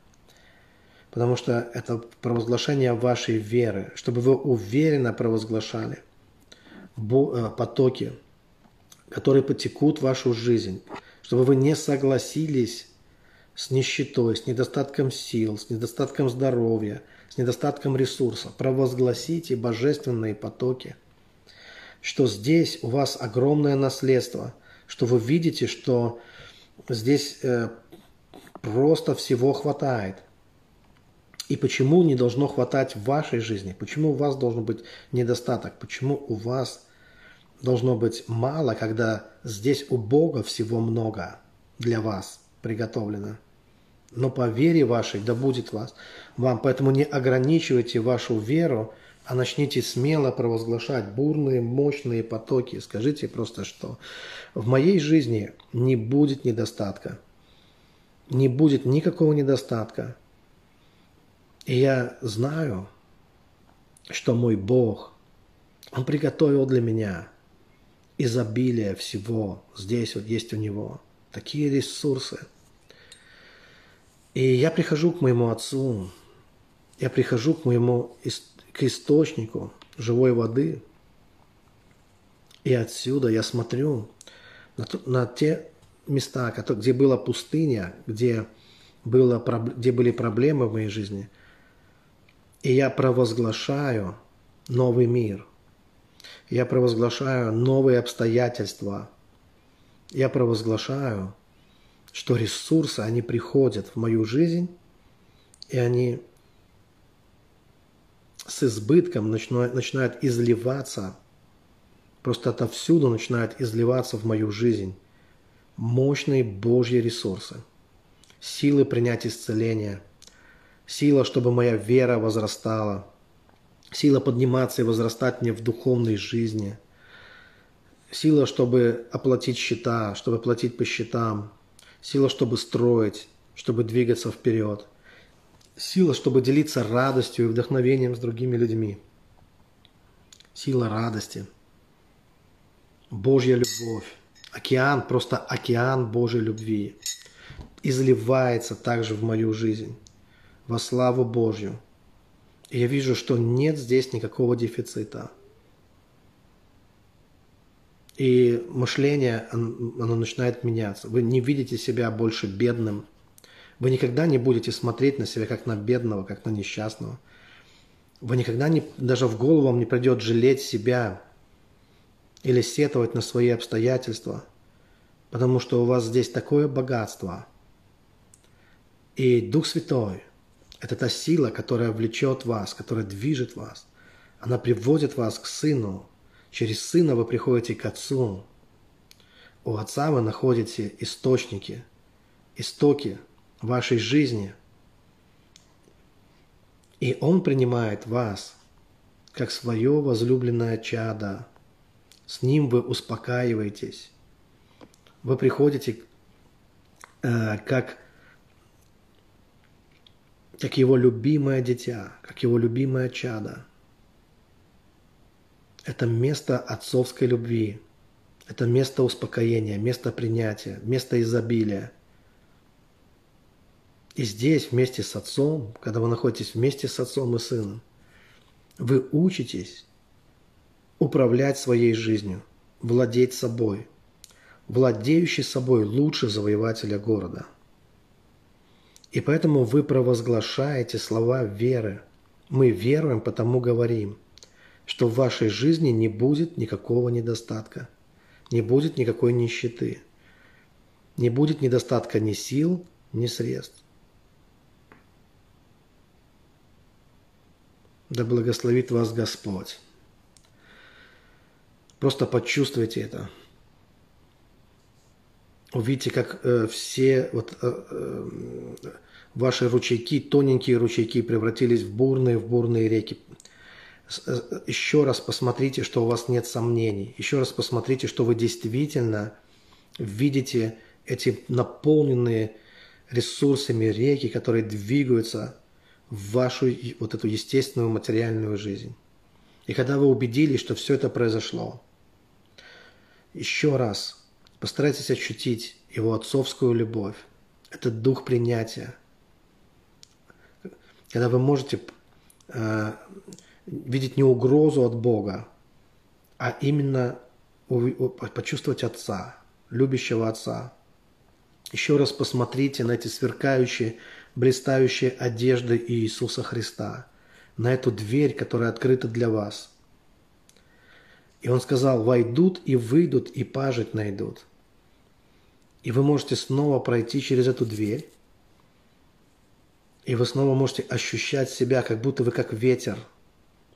Потому что это провозглашение вашей веры, чтобы вы уверенно провозглашали потоки, которые потекут в вашу жизнь, чтобы вы не согласились с нищетой, с недостатком сил, с недостатком здоровья, с недостатком ресурсов. Провозгласите божественные потоки, что здесь у вас огромное наследство, что вы видите, что здесь э, просто всего хватает. И почему не должно хватать в вашей жизни? Почему у вас должен быть недостаток? Почему у вас должно быть мало, когда здесь у Бога всего много для вас приготовлено? Но по вере вашей да будет вас, вам. Поэтому не ограничивайте вашу веру, а начните смело провозглашать бурные, мощные потоки. Скажите просто, что в моей жизни не будет недостатка. Не будет никакого недостатка. И я знаю, что мой Бог, Он приготовил для меня изобилие всего здесь вот есть у него. Такие ресурсы. И я прихожу к моему Отцу, я прихожу к моему, к источнику живой воды, и отсюда я смотрю на, то, на те места, где была пустыня, где, было, где были проблемы в моей жизни, и я провозглашаю новый мир, я провозглашаю новые обстоятельства, я провозглашаю, что ресурсы, они приходят в мою жизнь, и они с избытком начинают изливаться, просто отовсюду начинают изливаться в мою жизнь мощные Божьи ресурсы, силы принять исцеление, сила, чтобы моя вера возрастала, сила подниматься и возрастать мне в духовной жизни, сила, чтобы оплатить счета, чтобы платить по счетам, сила, чтобы строить, чтобы двигаться вперед. Сила, чтобы делиться радостью и вдохновением с другими людьми. Сила радости. Божья любовь. Океан, просто океан Божьей любви. Изливается также в мою жизнь. Во славу Божью. И я вижу, что нет здесь никакого дефицита. И мышление, оно начинает меняться. Вы не видите себя больше бедным. Вы никогда не будете смотреть на себя как на бедного, как на несчастного. Вы никогда не, даже в голову вам не придет жалеть себя или сетовать на свои обстоятельства, потому что у вас здесь такое богатство. И Дух Святой – это та сила, которая влечет вас, которая движет вас. Она приводит вас к Сыну. Через Сына вы приходите к Отцу. У Отца вы находите источники, истоки вашей жизни. И Он принимает вас, как свое возлюбленное чадо. С Ним вы успокаиваетесь. Вы приходите э, как, как Его любимое дитя, как Его любимое чадо. Это место отцовской любви, это место успокоения, место принятия, место изобилия. И здесь вместе с Отцом, когда вы находитесь вместе с Отцом и Сыном, вы учитесь управлять своей жизнью, владеть собой. Владеющий собой лучше завоевателя города. И поэтому вы провозглашаете слова веры. Мы веруем, потому говорим, что в вашей жизни не будет никакого недостатка, не будет никакой нищеты, не будет недостатка ни сил, ни средств. Да благословит вас Господь. Просто почувствуйте это. Увидите, как э, все вот, э, э, ваши ручейки, тоненькие ручейки превратились в бурные, в бурные реки. Еще раз посмотрите, что у вас нет сомнений. Еще раз посмотрите, что вы действительно видите эти наполненные ресурсами реки, которые двигаются в вашу вот эту естественную материальную жизнь. И когда вы убедились, что все это произошло, еще раз постарайтесь ощутить его отцовскую любовь, этот дух принятия. Когда вы можете э, видеть не угрозу от Бога, а именно почувствовать Отца, любящего Отца. Еще раз посмотрите на эти сверкающие, блистающие одежды Иисуса Христа, на эту дверь, которая открыта для вас. И Он сказал: «Войдут и выйдут, и пажить найдут». И вы можете снова пройти через эту дверь, и вы снова можете ощущать себя, как будто вы как ветер,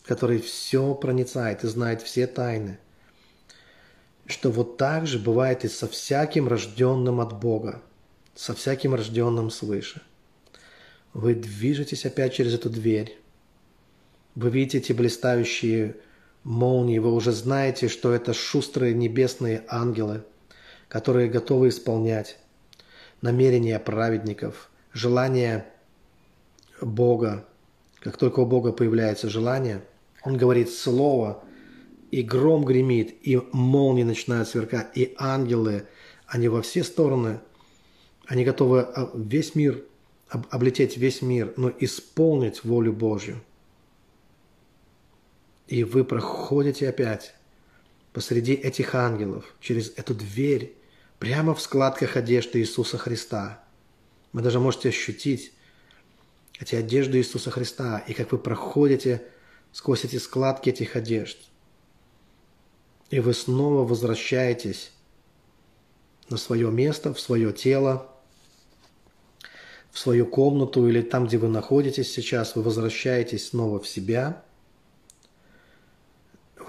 который все проницает и знает все тайны. Что вот так же бывает и со всяким рожденным от Бога, со всяким рожденным свыше. Вы движетесь опять через эту дверь. Вы видите эти блистающие молнии, вы уже знаете, что это шустрые небесные ангелы, которые готовы исполнять намерения праведников, желания Бога. Как только у Бога появляется желание, Он говорит слово, и гром гремит, и молнии начинают сверкать, и ангелы, они во все стороны, они готовы весь мир, облететь весь мир, но исполнить волю Божью. И вы проходите опять посреди этих ангелов, через эту дверь, прямо в складках одежды Иисуса Христа. Вы даже можете ощутить эти одежды Иисуса Христа, и как вы проходите сквозь эти складки этих одежд. И вы снова возвращаетесь на свое место, в свое тело, в свою комнату или там, где вы находитесь сейчас, вы возвращаетесь снова в себя.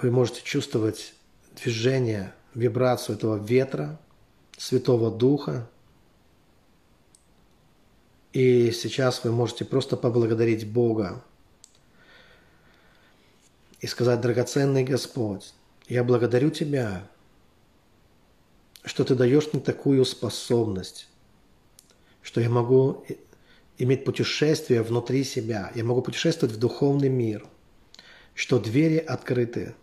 Вы можете чувствовать движение, вибрацию этого ветра, Святого Духа. И сейчас вы можете просто поблагодарить Бога и сказать: «Драгоценный Господь, я благодарю Тебя, что Ты даешь мне такую способность, что я могу иметь путешествие внутри себя, я могу путешествовать в духовный мир, что двери открыты.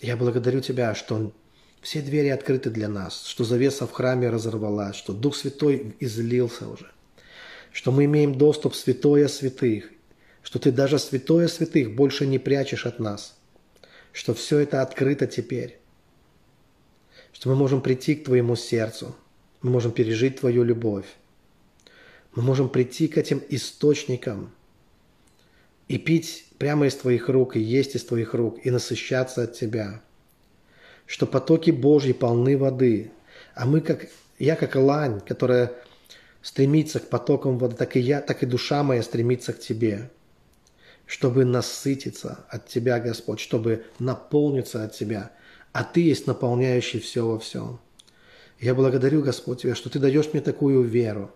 Я благодарю Тебя, что все двери открыты для нас, что завеса в храме разорвалась, что Дух Святой излился уже, что мы имеем доступ в святое святых, что Ты даже святое святых больше не прячешь от нас, что все это открыто теперь, что мы можем прийти к Твоему сердцу, мы можем пережить Твою любовь, мы можем прийти к этим источникам и пить прямо из Твоих рук, и есть из Твоих рук, и насыщаться от Тебя, что потоки Божьи полны воды, а мы, как, я как лань, которая стремится к потокам воды, так и я, так и душа моя стремится к Тебе, чтобы насытиться от Тебя, Господь, чтобы наполниться от Тебя, а Ты есть наполняющий все во всем. Я благодарю, Господь, Тебя, что Ты даешь мне такую веру,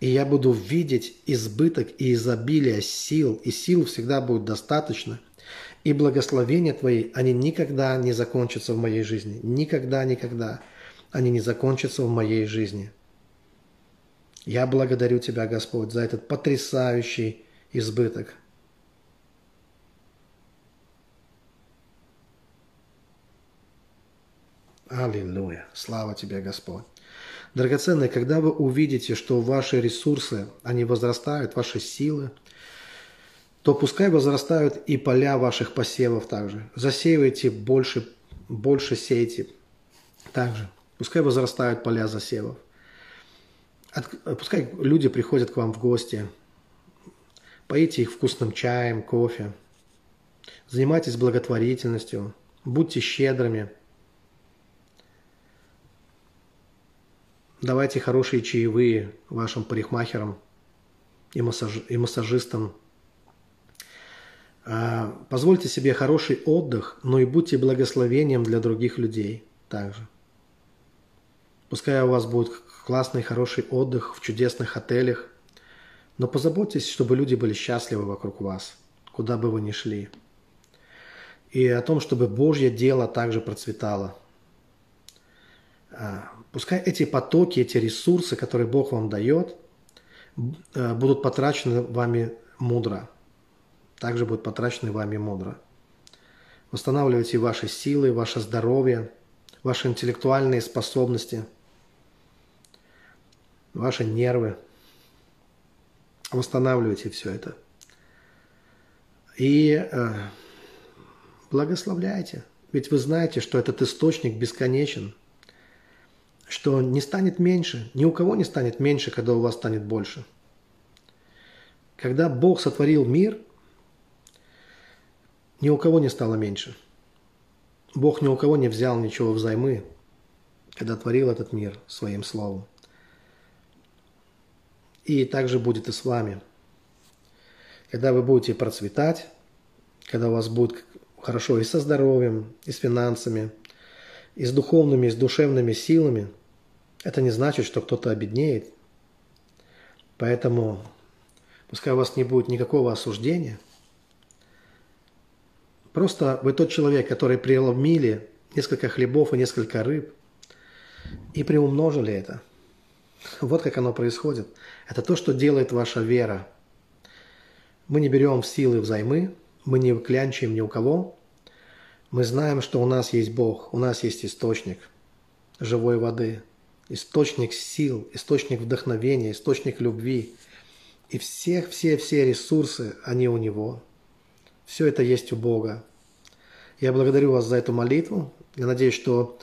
и я буду видеть избыток и изобилие сил, и сил всегда будет достаточно, и благословения Твои, они никогда не закончатся в моей жизни, никогда, никогда они не закончатся в моей жизни. Я благодарю Тебя, Господь, за этот потрясающий избыток. Аллилуйя! Слава Тебе, Господь! Драгоценные, когда вы увидите, что ваши ресурсы, они возрастают, ваши силы, то пускай возрастают и поля ваших посевов также. Засеивайте больше, больше сейте также. Пускай возрастают поля засевов. От, пускай люди приходят к вам в гости. Поите их вкусным чаем, кофе. Занимайтесь благотворительностью. Будьте щедрыми. Давайте хорошие чаевые вашим парикмахерам и, массаж, и массажистам. А, позвольте себе хороший отдых, но и будьте благословением для других людей также. Пускай у вас будет классный, хороший отдых в чудесных отелях, но позаботьтесь, чтобы люди были счастливы вокруг вас, куда бы вы ни шли. И о том, чтобы Божье дело также процветало. Пускай эти потоки, эти ресурсы, которые Бог вам дает, будут потрачены вами мудро. Также будут потрачены вами мудро. Восстанавливайте ваши силы, ваше здоровье, ваши интеллектуальные способности, ваши нервы. Восстанавливайте все это. И э, благословляйте. Ведь вы знаете, что этот источник бесконечен. Что не станет меньше, ни у кого не станет меньше, когда у вас станет больше. Когда Бог сотворил мир, ни у кого не стало меньше. Бог ни у кого не взял ничего взаймы, когда творил этот мир своим словом. И также будет и с вами. Когда вы будете процветать, когда у вас будет хорошо и со здоровьем, и с финансами, и с духовными, и с душевными силами, это не значит, что кто-то обеднеет. Поэтому пускай у вас не будет никакого осуждения. Просто вы тот человек, который преломили несколько хлебов и несколько рыб и приумножили это. Вот как оно происходит. Это то, что делает ваша вера. Мы не берем силы взаймы, мы не клянчим ни у кого, Мы знаем, что у нас есть Бог, у нас есть источник живой воды, источник сил, источник вдохновения, источник любви. И всех, все, все ресурсы, они у Него. Все это есть у Бога. Я благодарю вас за эту молитву. Я надеюсь, что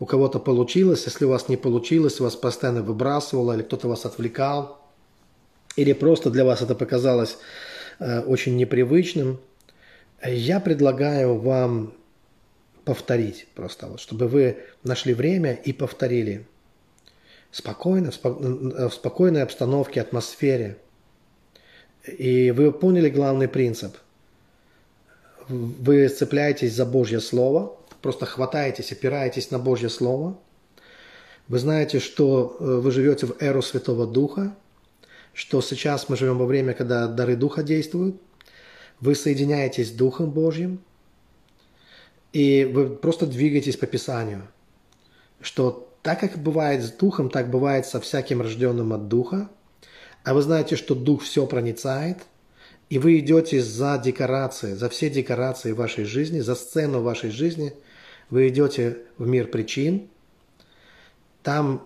у кого-то получилось. Если у вас не получилось, вас постоянно выбрасывало, или кто-то вас отвлекал, или просто для вас это показалось э, очень непривычным, я предлагаю вам повторить просто, вот, чтобы вы нашли время и повторили. Спокойно, в спокойной обстановке, атмосфере. И вы поняли главный принцип. Вы цепляетесь за Божье Слово, просто хватаетесь, опираетесь на Божье Слово. Вы знаете, что вы живете в эру Святого Духа, что сейчас мы живем во время, когда дары Духа действуют. Вы соединяетесь с Духом Божьим, и вы просто двигаетесь по Писанию, что так, как бывает с Духом, так бывает со всяким рожденным от Духа. А вы знаете, что Дух все проницает, и вы идете за декорации, за все декорации вашей жизни, за сцену вашей жизни. Вы идете в мир причин. Там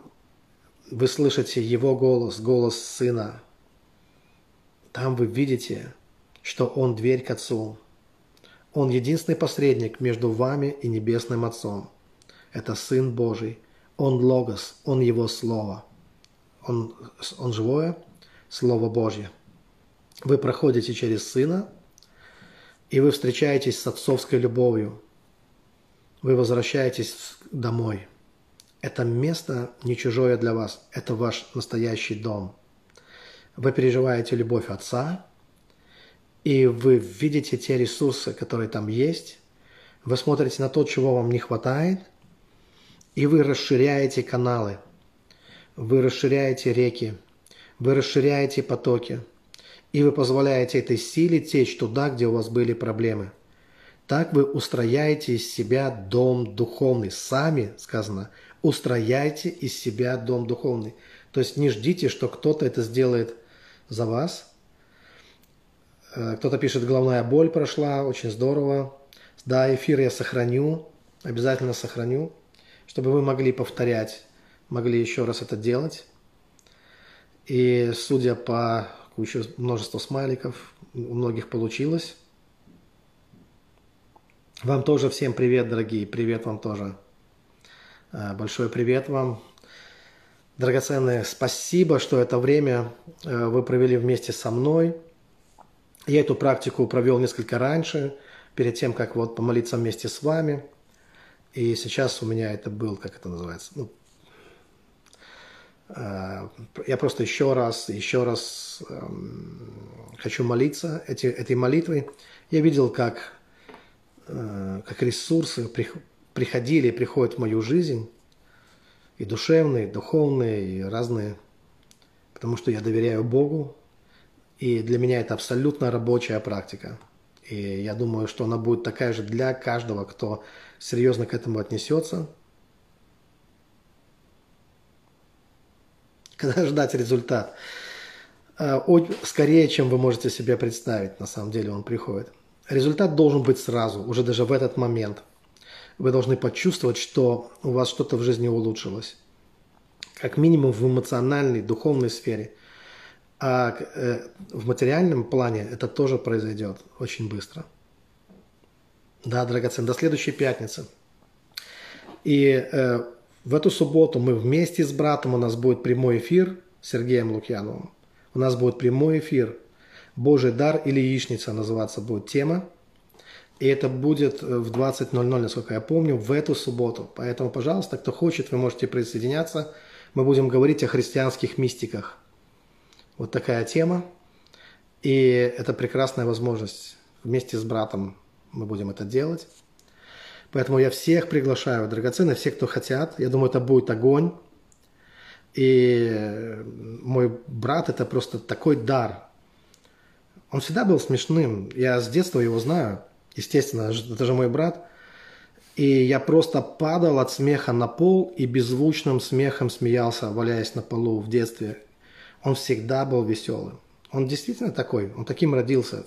вы слышите Его голос, голос Сына. Там вы видите, что Он дверь к Отцу. Он единственный посредник между вами и Небесным Отцом. Это Сын Божий. Он Логос, Он Его Слово, он, он живое Слово Божье. Вы проходите через Сына, и вы встречаетесь с отцовской любовью. Вы возвращаетесь домой. Это место не чужое для вас, это ваш настоящий дом. Вы переживаете любовь Отца, и вы видите те ресурсы, которые там есть. Вы смотрите на то, чего вам не хватает, и вы расширяете каналы, вы расширяете реки, вы расширяете потоки, и вы позволяете этой силе течь туда, где у вас были проблемы. Так вы устрояете из себя дом духовный. Сами, сказано, устрояйте из себя дом духовный. То есть не ждите, что кто-то это сделает за вас. Кто-то пишет, головная боль прошла, очень здорово. Да, эфир я сохраню, обязательно сохраню, чтобы вы могли повторять, могли еще раз это делать. И судя по куче множества смайликов, у многих получилось. Вам тоже всем привет, дорогие, привет вам тоже. Большой привет вам. Драгоценные, спасибо, что это время вы провели вместе со мной. Я эту практику провел несколько раньше, перед тем, как вот помолиться вместе с вами. И сейчас у меня это был, как это называется, ну, э, я просто еще раз, еще раз э, хочу молиться эти, этой молитвой. Я видел, как, э, как ресурсы при, приходили и приходят в мою жизнь, и душевные, и духовные, и разные, потому что я доверяю Богу, и для меня это абсолютно рабочая практика. И я думаю, что она будет такая же для каждого, кто серьезно к этому отнесется. Когда ждать результат? Скорее, чем вы можете себе представить, на самом деле он приходит. Результат должен быть сразу, уже даже в этот момент. Вы должны почувствовать, что у вас что-то в жизни улучшилось. Как минимум в эмоциональной, духовной сфере. А в материальном плане это тоже произойдет очень быстро. Да, драгоценно, до следующей пятницы. И э, в эту субботу мы вместе с братом, у нас будет прямой эфир с Сергеем Лукьяновым. У нас будет прямой эфир «Божий дар или яичница» называться будет тема. И это будет в двадцать ноль ноль, насколько я помню, в эту субботу. Поэтому, пожалуйста, кто хочет, вы можете присоединяться. Мы будем говорить о христианских мистиках. Вот такая тема, и это прекрасная возможность. Вместе с братом мы будем это делать. Поэтому я всех приглашаю, драгоценные, все, кто хотят. Я думаю, это будет огонь. И мой брат – это просто такой дар. Он всегда был смешным, я с детства его знаю. Естественно, это же мой брат. И я просто падал от смеха на пол и беззвучным смехом смеялся, валяясь на полу в детстве. Он всегда был веселым. Он действительно такой, он таким родился.